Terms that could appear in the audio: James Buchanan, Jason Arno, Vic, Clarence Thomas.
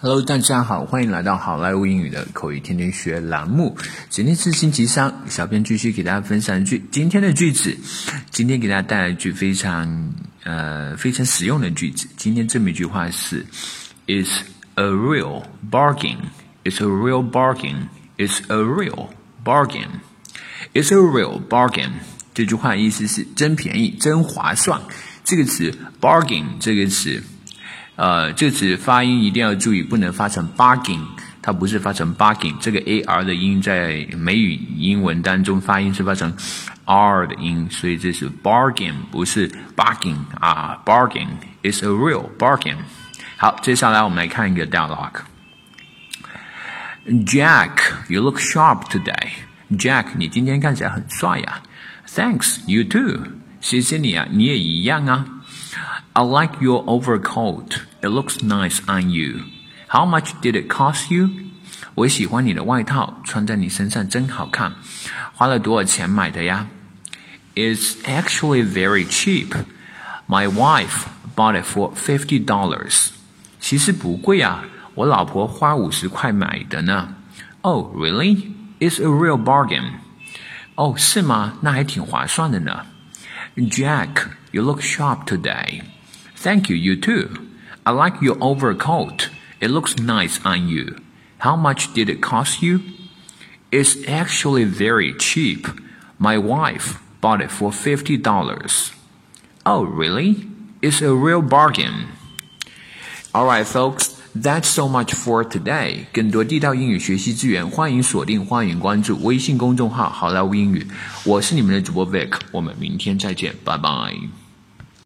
Hello， 大家好，欢迎来到好莱坞英语的口语天天学栏目。今天是星期三，小编继续给大家分享一句今天的句子。今天给大家带来一句非常实用的句子。今天这么一句话是 ：It's a real bargain. It's a real bargain. It's a real bargain. It's a real bargain. 这句话意思是真便宜，真划算。这个词 bargain 这个词。这次发音一定要注意，不能发成 bargain， 它不是发成 bargain， 这个 ar 的音在美语英文当中发音是发成 r 的音，所以这是 bargain， 不是 bargain 啊 ，bargain is a real bargain。好，接下来我们来看一个 dialogue。Jack, you look sharp today. Jack， 你今天看起来很帅呀。Thanks, you too. 谢谢你啊，你也一样啊。I like your overcoat. It looks nice on you. How much did it cost you? 我喜欢你的外套，穿在你身上真好看。花了多少钱买的呀？ It's actually very cheap. My wife bought it for $50. 其实不贵啊，我老婆花50块买的呢。Oh, really? It's a real bargain. Oh, 是吗？那还挺划算的呢。Jack, you look sharp today.Thank you, you too. I like your overcoat. It looks nice on you. How much did it cost you? It's actually very cheap. My wife bought it for $50. Oh, really? It's a real bargain. All right, folks, that's so much for today. 更多地道英语学习资源，欢迎锁定，欢迎关注微信公众号好莱坞英语。我是你们的主播 Vic， 我们明天再见，拜拜。